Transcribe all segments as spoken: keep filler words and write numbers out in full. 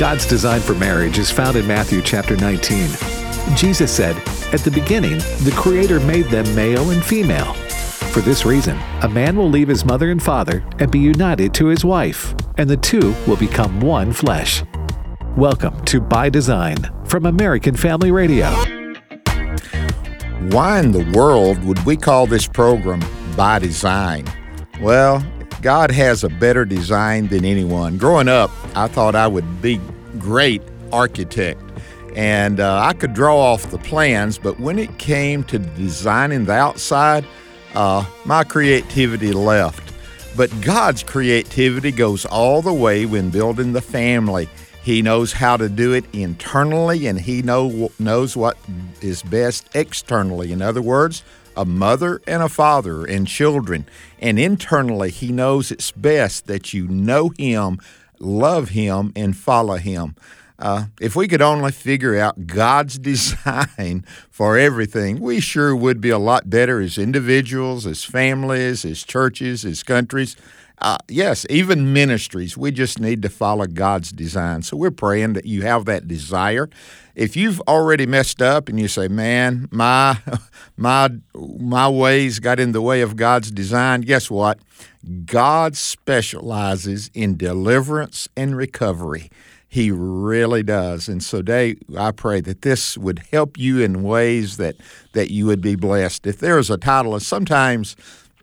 God's design for marriage is found in Matthew chapter nineteen. Jesus said, "At the beginning, the Creator made them male and female. For this reason, a man will leave his mother and father and be united to his wife, and the two will become one flesh." Welcome to By Design from American Family Radio. Why in the world would we call this program By Design? Well, God has a better design than anyone. Growing up, I thought I would be a great architect, and uh, I could draw off the plans, but when it came to designing the outside, Uh, my creativity left. But God's creativity goes all the way when building the family. He knows how to do it internally, and He know, knows what is best externally. In other words, a mother and a father and children. And internally, He knows it's best that you know Him, love Him, and follow Him. Uh, if we could only figure out God's design for everything, we sure would be a lot better as individuals, as families, as churches, as countries. Uh, yes, even ministries. We just need to follow God's design. So we're praying that you have that desire. If you've already messed up and you say, man, my my my ways got in the way of God's design, guess what? God specializes in deliverance and recovery. He really does. And so today, I pray that this would help you in ways that, that you would be blessed. If there is a title, and sometimes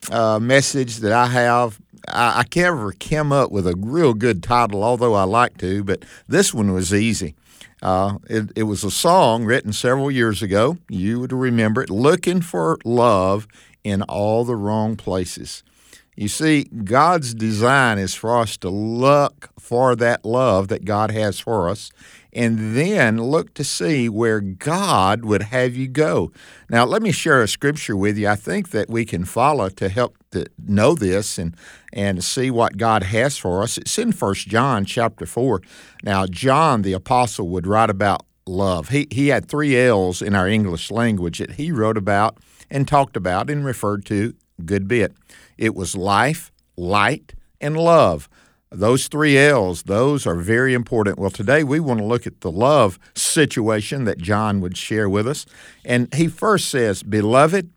a message that I have, I, I never came up with a real good title, although I like to, but this one was easy. Uh, it, it was a song written several years ago. You would remember it, "Looking for Love in All the Wrong Places." You see, God's design is for us to look for that love that God has for us and then look to see where God would have you go. Now, let me share a scripture with you I think that we can follow to help to know this and, and see what God has for us. It's in First John chapter four. Now, John the apostle would write about love. He, he had three L's in our English language that he wrote about and talked about and referred to good bit. It was life, light, and love. Those three L's, those are very important. Well, today we want to look at the love situation that John would share with us. And he first says, "Beloved,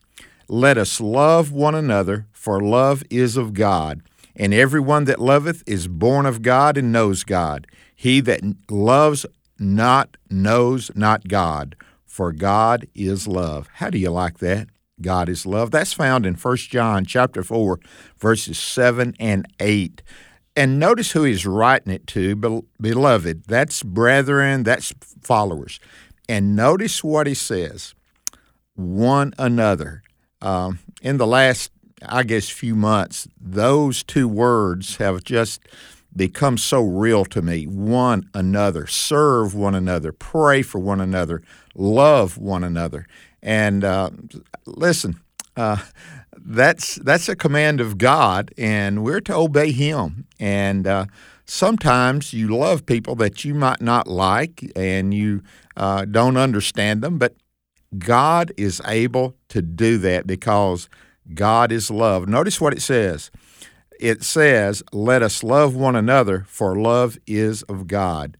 let us love one another, for love is of God. And everyone that loveth is born of God and knows God. He that loves not knows not God, for God is love." How do you like that? God is love. That's found in First John chapter four, verses seven and eight. And notice who he's writing it to, beloved. That's brethren, that's followers. And notice what he says, one another. Um, in the last, I guess, few months, those two words have just become so real to me. One another, serve one another, pray for one another, love one another. And uh, listen, uh, that's that's a command of God, and we're to obey Him. And uh, sometimes you love people that you might not like, and you uh, don't understand them, but God is able to do that because God is love. Notice what it says. It says, "Let us love one another, for love is of God."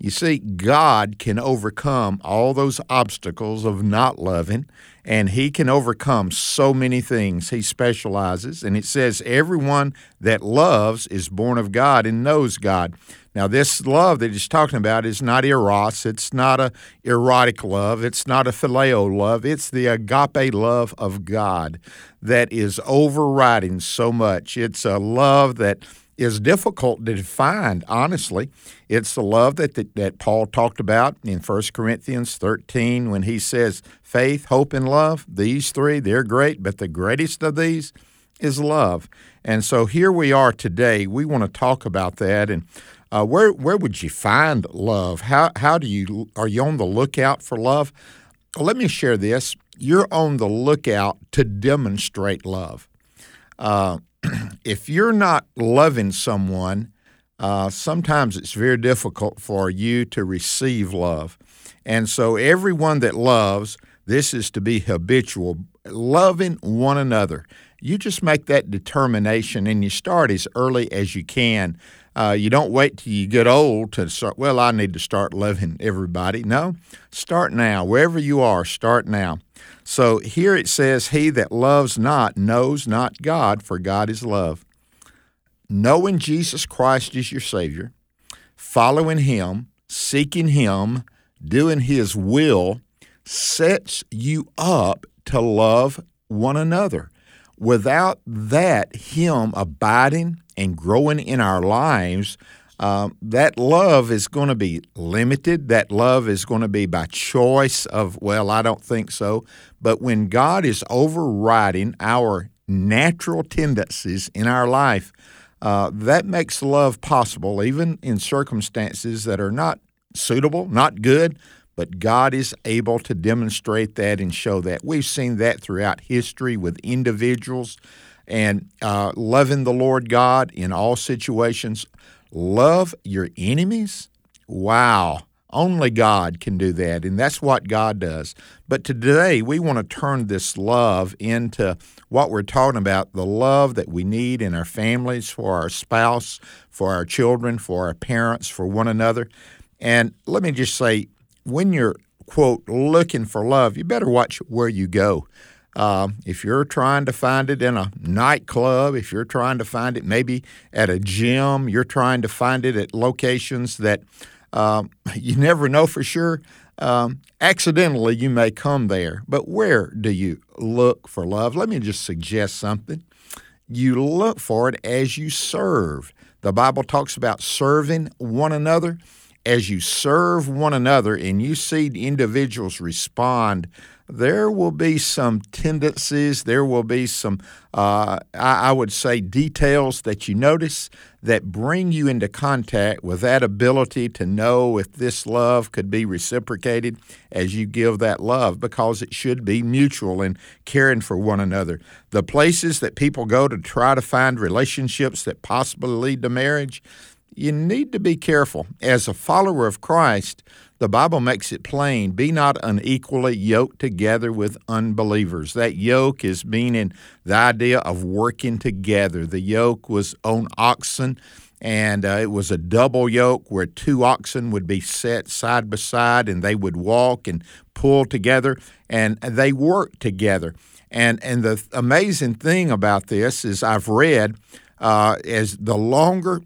You see, God can overcome all those obstacles of not loving, and He can overcome so many things. He specializes, and it says everyone that loves is born of God and knows God. Now, this love that He's talking about is not eros. It's not a erotic love. It's not a phileo love. It's the agape love of God that is overriding so much. It's a love that is difficult to define, honestly. It's the love that, that that Paul talked about in First Corinthians thirteen when he says, faith, hope, and love, these three, they're great, but the greatest of these is love. And so here we are today. We want to talk about that. And uh, where where would you find love? How how do you are you on the lookout for love? Well, let me share this. You're on the lookout to demonstrate love. Uh If you're not loving someone, uh, sometimes it's very difficult for you to receive love. And so everyone that loves, this is to be habitual, loving one another. You just make that determination, and you start as early as you can. Uh, you don't wait till you get old to start, well, I need to start loving everybody. No, start now. Wherever you are, start now. So here it says, he that loves not knows not God, for God is love. Knowing Jesus Christ is your Savior, following him, seeking him, doing his will, sets you up to love one another. Without that, him abiding and growing in our lives, um, that love is going to be limited. That love is going to be by choice of, well, I don't think so. But when God is overriding our natural tendencies in our life, uh, that makes love possible, even in circumstances that are not suitable, not good, but God is able to demonstrate that and show that. We've seen that throughout history with individuals and uh, loving the Lord God in all situations. Love your enemies? Wow. Only God can do that, and that's what God does. But today, we want to turn this love into what we're talking about, the love that we need in our families, for our spouse, for our children, for our parents, for one another. And let me just say, when you're, quote, looking for love, you better watch where you go. Uh, if you're trying to find it in a nightclub, if you're trying to find it maybe at a gym, you're trying to find it at locations that um, you never know for sure, um, accidentally you may come there. But where do you look for love? Let me just suggest something. You look for it as you serve. The Bible talks about serving one another. As you serve one another and you see individuals respond, there will be some tendencies, there will be some, uh, I, I would say, details that you notice that bring you into contact with that ability to know if this love could be reciprocated as you give that love, because it should be mutual and caring for one another. The places that people go to try to find relationships that possibly lead to marriage, you need to be careful. As a follower of Christ, the Bible makes it plain, be not unequally yoked together with unbelievers. That yoke is meaning the idea of working together. The yoke was on oxen, and uh, it was a double yoke where two oxen would be set side by side, and they would walk and pull together, and they worked together. And, and the amazing thing about this is I've read Uh, as the longer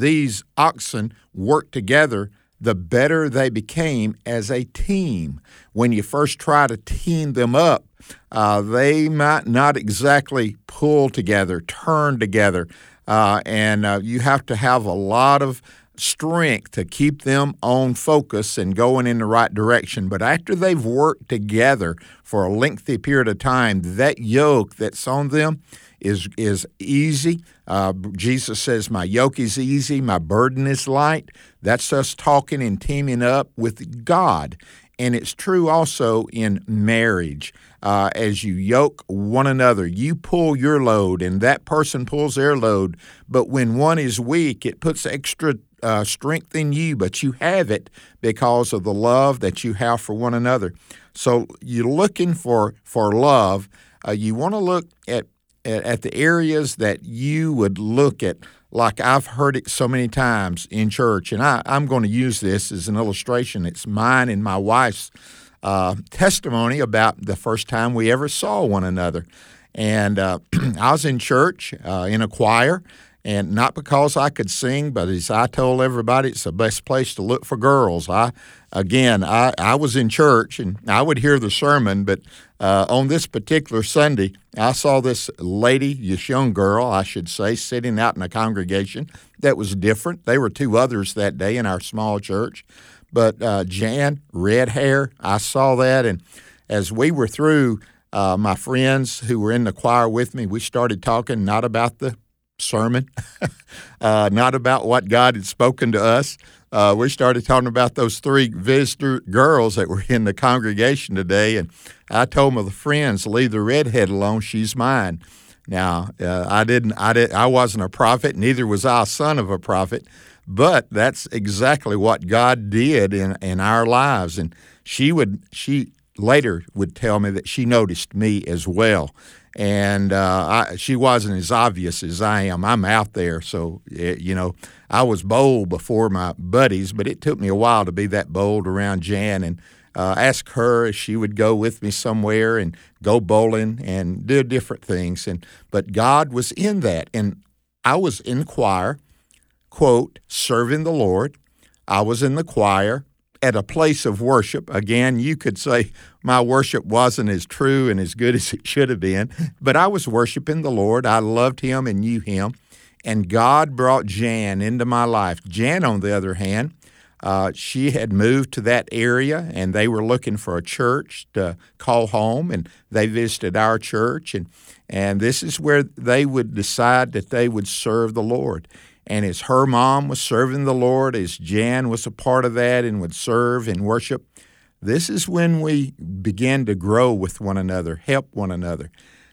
these oxen worked together, the better they became as a team. When you first try to team them up, uh, they might not exactly pull together, turn together, uh, and uh, you have to have a lot of strength to keep them on focus and going in the right direction. But after they've worked together for a lengthy period of time, that yoke that's on them is is easy. Uh, Jesus says, my yoke is easy, my burden is light. That's us talking and teaming up with God. And it's true also in marriage. Uh, as you yoke one another, you pull your load and that person pulls their load. But when one is weak, it puts extra uh, strength in you, but you have it because of the love that you have for one another. So you're looking for, for love. Uh, you want to look at at the areas that you would look at, like I've heard it so many times in church, and I, I'm going to use this as an illustration. It's mine and my wife's uh, testimony about the first time we ever saw one another. And uh, I was in church, uh, in a choir, and not because I could sing, but as I told everybody, it's the best place to look for girls. I, again, I, I was in church, and I would hear the sermon, but uh, on this particular Sunday, I saw this lady, this young girl, I should say, sitting out in a congregation that was different. There were two others that day in our small church, but uh, Jan, red hair, I saw that, and as we were through, uh, my friends who were in the choir with me, we started talking not about the sermon, uh, not about what God had spoken to us. Uh, we started talking about those three visitor girls that were in the congregation today, and I told my friends, leave the redhead alone, she's mine. Now, uh, I didn't, I did, I wasn't a prophet, neither was I a son of a prophet, but that's exactly what God did in, in our lives, and she would, she later would tell me that she noticed me as well. And uh, I, she wasn't as obvious as I am. I'm out there, so, you know, I was bold before my buddies, but it took me a while to be that bold around Jan, and uh, ask her if she would go with me somewhere and go bowling and do different things. And but God was in that, and I was in choir, quote, serving the Lord. I was in the choir at a place of worship. Again, you could say my worship wasn't as true and as good as it should have been, but I was worshiping the Lord. I loved Him and knew Him, and God brought Jan into my life. Jan, on the other hand, uh, she had moved to that area, and they were looking for a church to call home, and they visited our church, and, and this is where they would decide that they would serve the Lord. And as her mom was serving the Lord, as Jan was a part of that and would serve and worship, this is when we begin to grow with one another, help one another.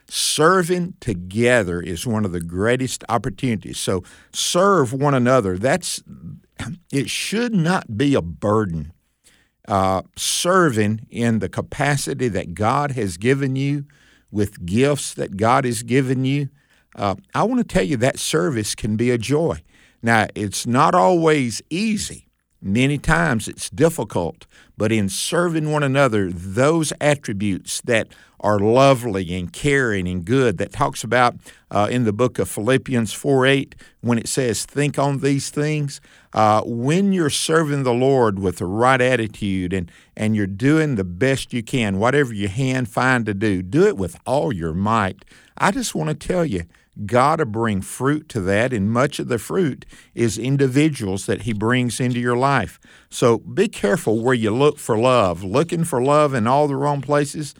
Serving together is one of the greatest opportunities. So serve one another. That's it should not be a burden. Uh, serving in the capacity that God has given you, with gifts that God has given you, Uh, I want to tell you that service can be a joy. Now, it's not always easy. Many times it's difficult, but in serving one another, those attributes that are lovely and caring and good, that talks about uh, in the book of Philippians four eight, when it says, think on these things, uh, when you're serving the Lord with the right attitude and, and you're doing the best you can, whatever your hand find to do, do it with all your might. I just want to tell you, God will bring fruit to that, and much of the fruit is individuals that He brings into your life. So be careful where you look for love. Looking for love in all the wrong places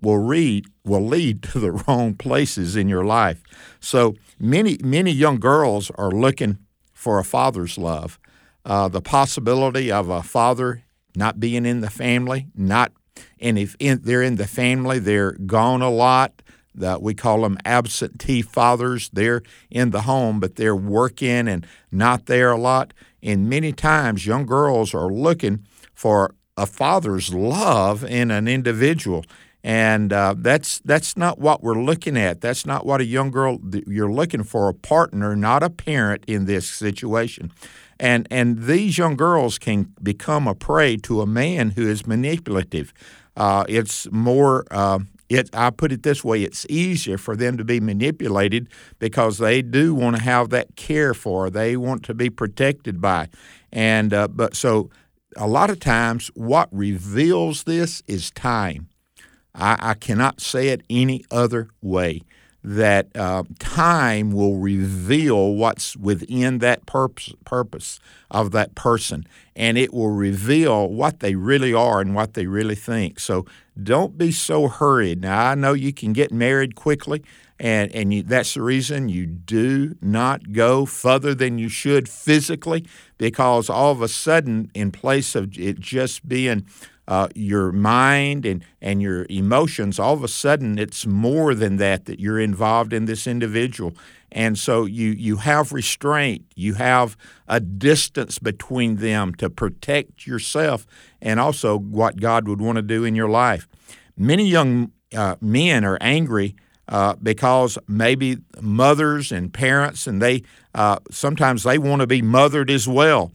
will read will lead to the wrong places in your life. So many, many young girls are looking for a father's love. Uh, the possibility of a father not being in the family, not, and if in, they're in the family, they're gone a lot. The, we call them absentee fathers. They're in the home, but they're working and not there a lot. And many times young girls are looking for a father's love in an individual, and uh, that's that's not what we're looking at. That's not what a young girl, you're looking for a partner, not a parent in this situation. And, and these young girls can become a prey to a man who is manipulative. Uh, it's more... Uh, It, I put it this way, it's easier for them to be manipulated because they do want to have that care for, they want to be protected by. And uh, but so a lot of times what reveals this is time. I, I cannot say it any other way, that uh, time will reveal what's within that purpose, purpose of that person, and it will reveal what they really are and what they really think. So don't be so hurried. Now, I know you can get married quickly, and, and you, that's the reason you do not go further than you should physically, because all of a sudden, in place of it just being Uh, your mind and, and your emotions, all of a sudden it's more than that that you're involved in this individual. And so you, you have restraint. You have a distance between them to protect yourself and also what God would want to do in your life. Many young uh, men are angry uh, because maybe mothers and parents, and they uh, sometimes they want to be mothered as well.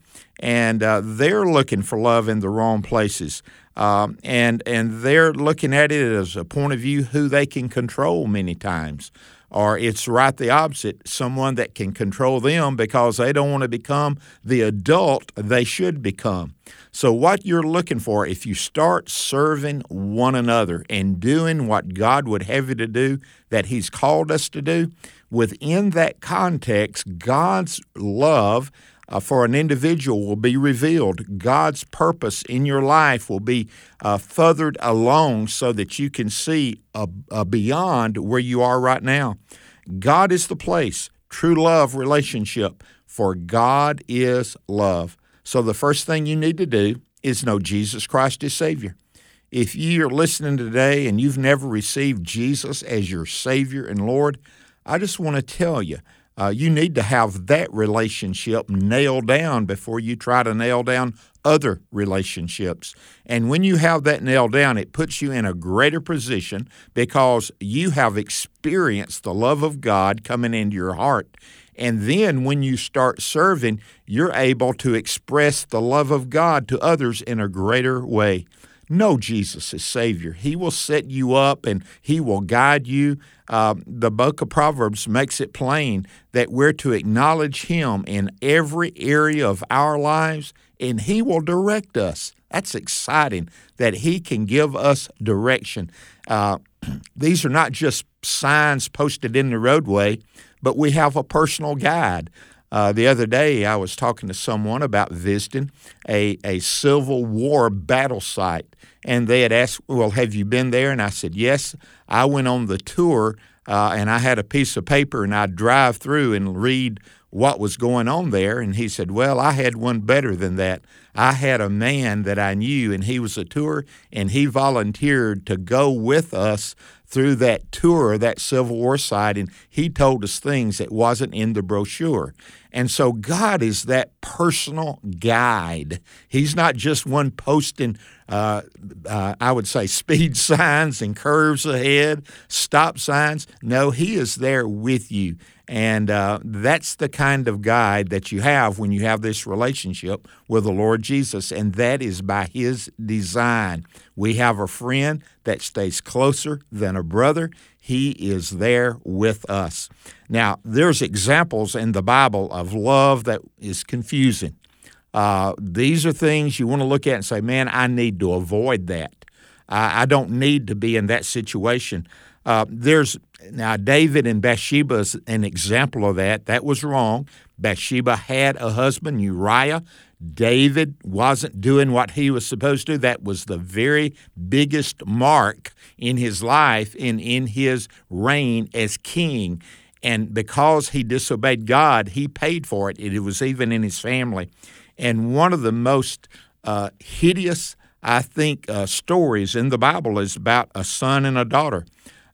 And uh, they're looking for love in the wrong places, um, and and they're looking at it as a point of view who they can control many times, or it's right the opposite, someone that can control them because they don't want to become the adult they should become. So what you're looking for, if you start serving one another and doing what God would have you to do, that He's called us to do, within that context, God's love Uh, for an individual will be revealed. God's purpose in your life will be uh, furthered along so that you can see uh, uh, beyond where you are right now. God is the place, true love relationship, for God is love. So the first thing you need to do is know Jesus Christ as Savior. If you're listening today and you've never received Jesus as your Savior and Lord, I just want to tell you, Uh, you need to have that relationship nailed down before you try to nail down other relationships. And when you have that nailed down, it puts you in a greater position because you have experienced the love of God coming into your heart. And then when you start serving, you're able to express the love of God to others in a greater way. Know Jesus as Savior. He will set you up and He will guide you. Uh, the book of Proverbs makes it plain that we're to acknowledge Him in every area of our lives, and He will direct us. That's exciting that He can give us direction. Uh, these are not just signs posted in the roadway, but we have a personal guide. Uh, the other day, I was talking to someone about visiting a, a Civil War battle site, and they had asked, well, have you been there? And I said, yes. I went on the tour, uh, and I had a piece of paper, and I'd drive through and read what was going on there. And he said, well, I had one better than that. I had a man that I knew, and he was a tour, and he volunteered to go with us through that tour, that Civil War site, and he told us things that wasn't in the brochure. And so God is that personal guide. He's not just one posting, uh, uh, I would say, speed signs and curves ahead, stop signs. No, He is there with you. And uh, that's the kind of guide that you have when you have this relationship with the Lord Jesus, and that is by His design. We have a friend that stays closer than a brother. He is there with us. Now, there's examples in the Bible of love that is confusing. Uh, these are things you want to look at and say, man, I need to avoid that. I, I don't need to be in that situation. Uh, there's now David and Bathsheba is an example of that. That was wrong. Bathsheba had a husband, Uriah. David wasn't doing what he was supposed to. That was the very biggest mark in his life and in his reign as king. And because he disobeyed God, he paid for it. It was even in his family. And one of the most uh, hideous, I think, uh, stories in the Bible is about a son and a daughter.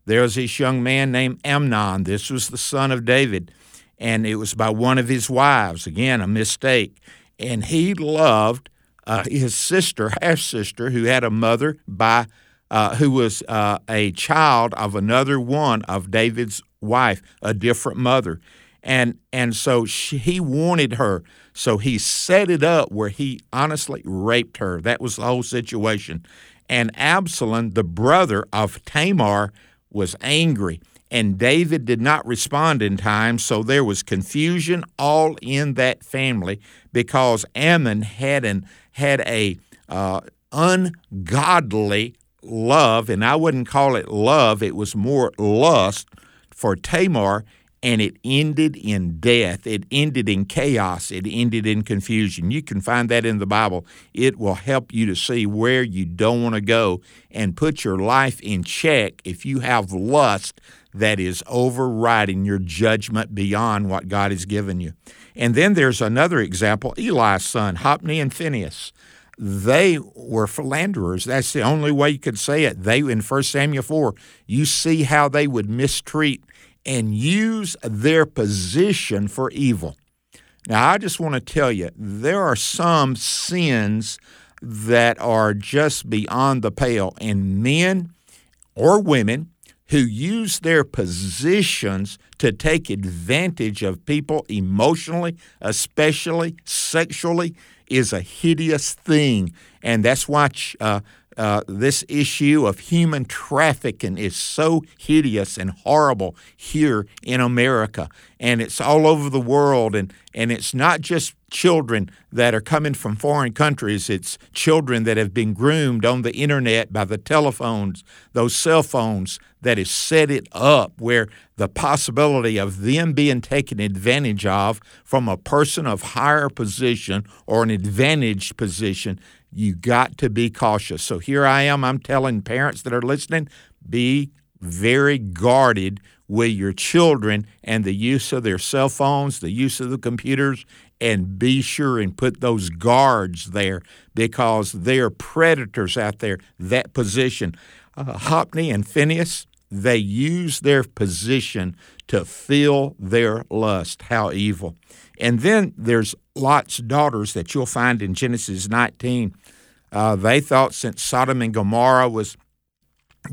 There's this young man named Amnon. This was the son of David, and it was by one of his wives. Again, a mistake. And he loved uh, his sister, half-sister, who had a mother by uh, who was uh, a child of another one of David's wife, a different mother. And and so she, he wanted her, so he set it up where he honestly raped her. That was the whole situation. And Absalom, the brother of Tamar, was angry, and David did not respond in time, so there was confusion all in that family because Ammon had an had a uh, ungodly love, and I wouldn't call it love, it was more lust for Tamar, and it ended in death. It ended in chaos. It ended in confusion. You can find that in the Bible. It will help you to see where you don't want to go and put your life in check if you have lust that is overriding your judgment beyond what God has given you. And then there's another example, Eli's son, Hophni and Phinehas. They were philanderers. That's the only way you could say it. They, in First Samuel four, you see how they would mistreat and use their position for evil. Now, I just want to tell you, there are some sins that are just beyond the pale, and men or women who use their positions to take advantage of people emotionally, especially sexually, is a hideous thing. And that's why uh, Uh, this issue of human trafficking is so hideous and horrible here in America, and it's all over the world, and, and it's not just children that are coming from foreign countries. It's children that have been groomed on the internet by the telephones, those cell phones that has set it up where the possibility of them being taken advantage of from a person of higher position or an advantaged position. You got to be cautious. So here I am. I'm telling parents that are listening, be very guarded with your children and the use of their cell phones, the use of the computers, and be sure and put those guards there because there are predators out there, that position. Uh, Hophni and Phinehas, they use their position to fill their lust. How evil. And then there's Lot's daughters that you'll find in Genesis nineteen. Uh, they thought since Sodom and Gomorrah was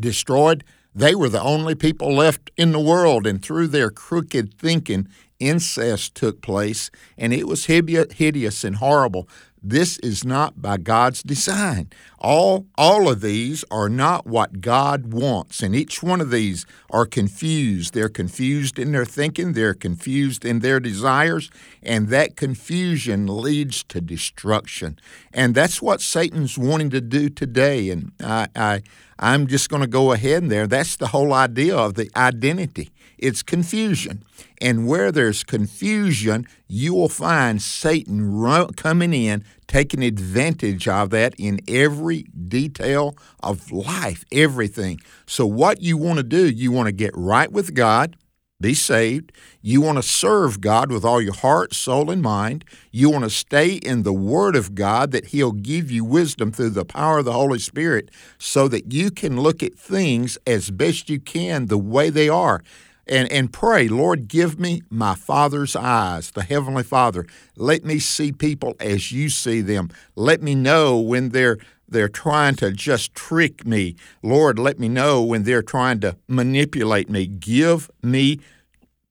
destroyed, they were the only people left in the world, and through their crooked thinking, incest took place, and it was hideous and horrible. This is not by God's design. All, all of these are not what God wants, and each one of these are confused. They're confused in their thinking. They're confused in their desires, and that confusion leads to destruction. And that's what Satan's wanting to do today, and I, I, I'm just going to go ahead there. That's the whole idea of the identity. It's confusion. And where there's confusion, you will find Satan coming in, taking advantage of that in every detail of life, everything. So what you want to do, you want to get right with God, be saved. You want to serve God with all your heart, soul, and mind. You want to stay in the Word of God, that He'll give you wisdom through the power of the Holy Spirit so that you can look at things as best you can the way they are. And and pray, Lord, give me my Father's eyes, the Heavenly Father. Let me see people as you see them. Let me know when they're they're trying to just trick me. Lord, let me know when they're trying to manipulate me. Give me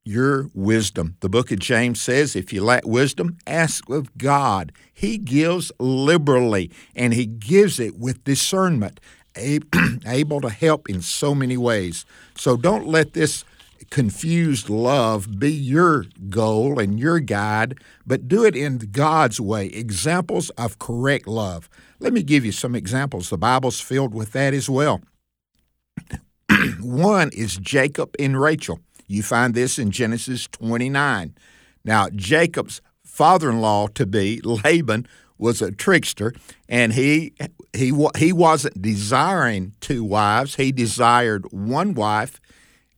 your wisdom. The book of James says, if you lack wisdom, ask of God. He gives liberally, and He gives it with discernment, able to help in so many ways. So don't let this confused love be your goal and your guide, but do it in God's way. Examples of correct love. Let me give you some examples. The Bible's filled with that as well. One is Jacob and Rachel. You find this in Genesis twenty-nine. Now, Jacob's father-in-law to be, Laban, was a trickster, and he he he wasn't desiring two wives. He desired one wife.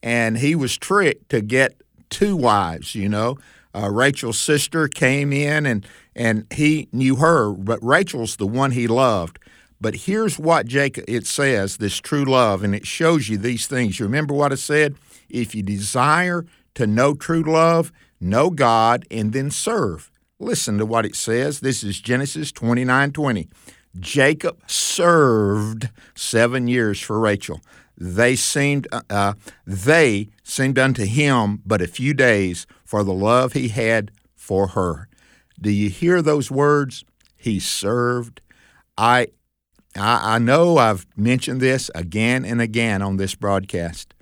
And he was tricked to get two wives, you know. Uh, Rachel's sister came in, and, and he knew her, but Rachel's the one he loved. But here's what Jacob, it says, this true love, and it shows you these things. You remember what I said? If you desire to know true love, know God, and then serve. Listen to what it says. This is Genesis twenty-nine twenty. Jacob served seven years for Rachel. They seemed uh, they seemed unto him but a few days for the love he had for her. Do you hear those words? He served. I, I I know I've mentioned this again and again on this broadcast,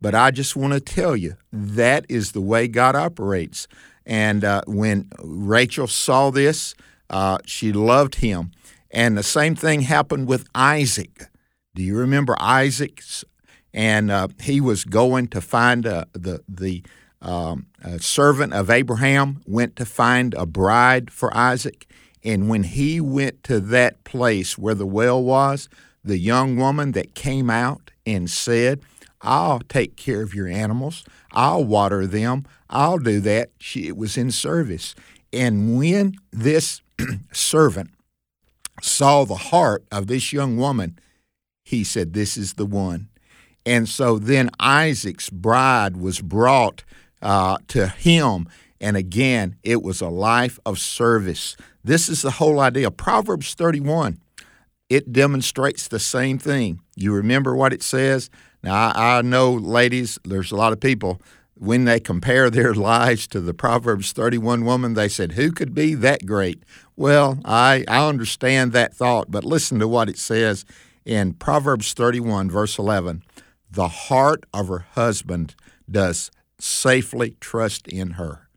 but I just want to tell you that is the way God operates. And uh, when Rachel saw this, uh, she loved him. And the same thing happened with Isaac. Do you remember Isaac's? And uh, he was going to find a, the the um, a servant of Abraham went to find a bride for Isaac. And when he went to that place where the well was, the young woman that came out and said, "I'll take care of your animals. I'll water them. I'll do that." She it was in service. And when this servant saw the heart of this young woman, he said, "This is the one." And so then Isaac's bride was brought uh, to him. And again, it was a life of service. This is the whole idea. Proverbs thirty-one, it demonstrates the same thing. You remember what it says? Now, I, I know, ladies, there's a lot of people, when they compare their lives to the Proverbs thirty-one woman, they said, "Who could be that great?" Well, I, I understand that thought, but listen to what it says. In Proverbs thirty-one, verse eleven, the heart of her husband does safely trust in her.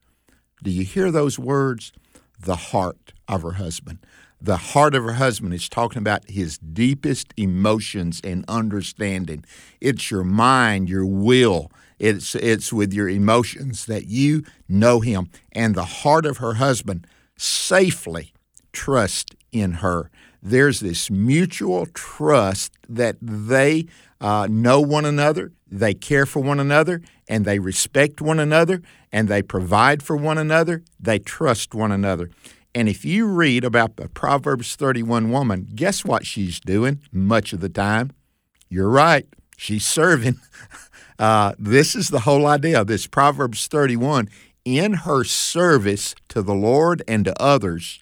Do you hear those words? The heart of her husband. The heart of her husband is talking about his deepest emotions and understanding. It's your mind, your will. It's, it's with your emotions that you know him. And the heart of her husband safely trust in her. There's this mutual trust that they uh, know one another, they care for one another, and they respect one another, and they provide for one another, they trust one another. And if you read about the Proverbs thirty-one woman, guess what she's doing much of the time? You're right, she's serving. uh, this is the whole idea of this Proverbs thirty-one. In her service to the Lord and to others,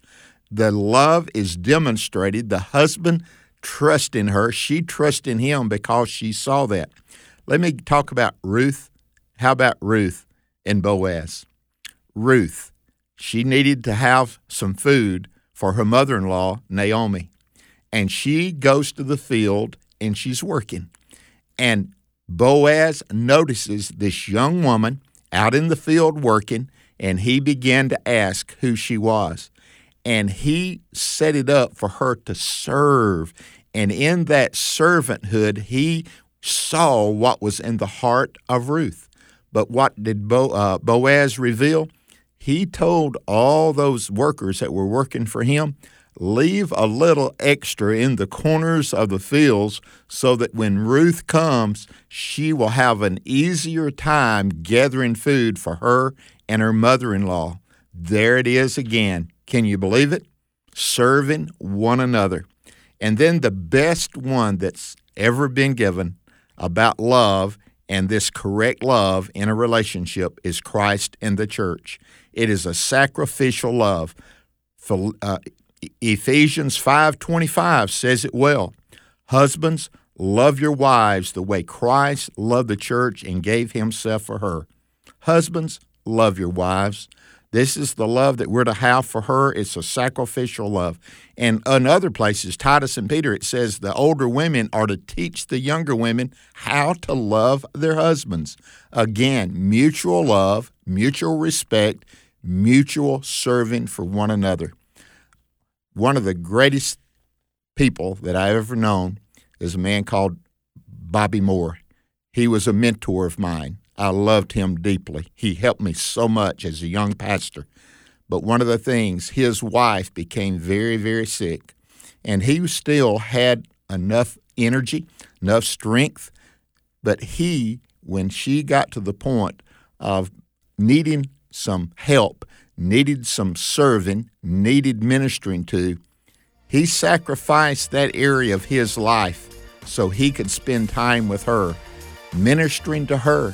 the love is demonstrated. The husband trusts in her. She trusts in him because she saw that. Let me talk about Ruth. How about Ruth and Boaz? Ruth. She needed to have some food for her mother-in-law, Naomi. And she goes to the field and she's working. And Boaz notices this young woman out in the field working, and he began to ask who she was. And he set it up for her to serve. And in that servanthood, he saw what was in the heart of Ruth. But what did Bo, uh, Boaz reveal? He told all those workers that were working for him, leave a little extra in the corners of the fields so that when Ruth comes, she will have an easier time gathering food for her and her mother-in-law. There it is again. Can you believe it? Serving one another. And then the best one that's ever been given about love and this correct love in a relationship is Christ and the church. It is a sacrificial love. Ephesians five twenty-five says it well. Husbands, love your wives the way Christ loved the church and gave himself for her. Husbands, love your wives. This is the love that we're to have for her. It's a sacrificial love. And in other places, Titus and Peter, it says the older women are to teach the younger women how to love their husbands. Again, mutual love, mutual respect, mutual serving for one another. One of the greatest people that I've ever known is a man called Bobby Moore. He was a mentor of mine. I loved him deeply. He helped me so much as a young pastor. But one of the things, his wife became very, very sick, and he still had enough energy, enough strength. But he, when she got to the point of needing some help, needed some serving, needed ministering to, he sacrificed that area of his life so he could spend time with her, ministering to her.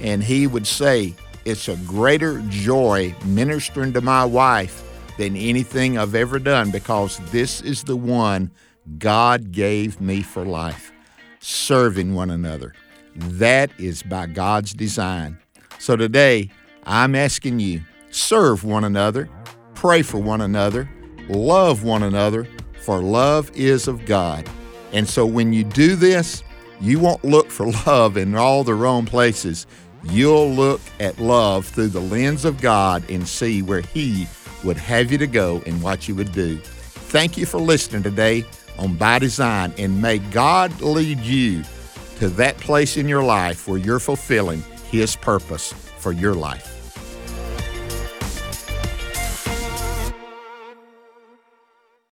And he would say, it's a greater joy ministering to my wife than anything I've ever done because this is the one God gave me for life, serving one another. That is by God's design. So today, I'm asking you, serve one another, pray for one another, love one another, for love is of God. And so when you do this, you won't look for love in all the wrong places. You'll look at love through the lens of God and see where He would have you to go and what you would do. Thank you for listening today on By Design, and may God lead you to that place in your life where you're fulfilling His purpose for your life.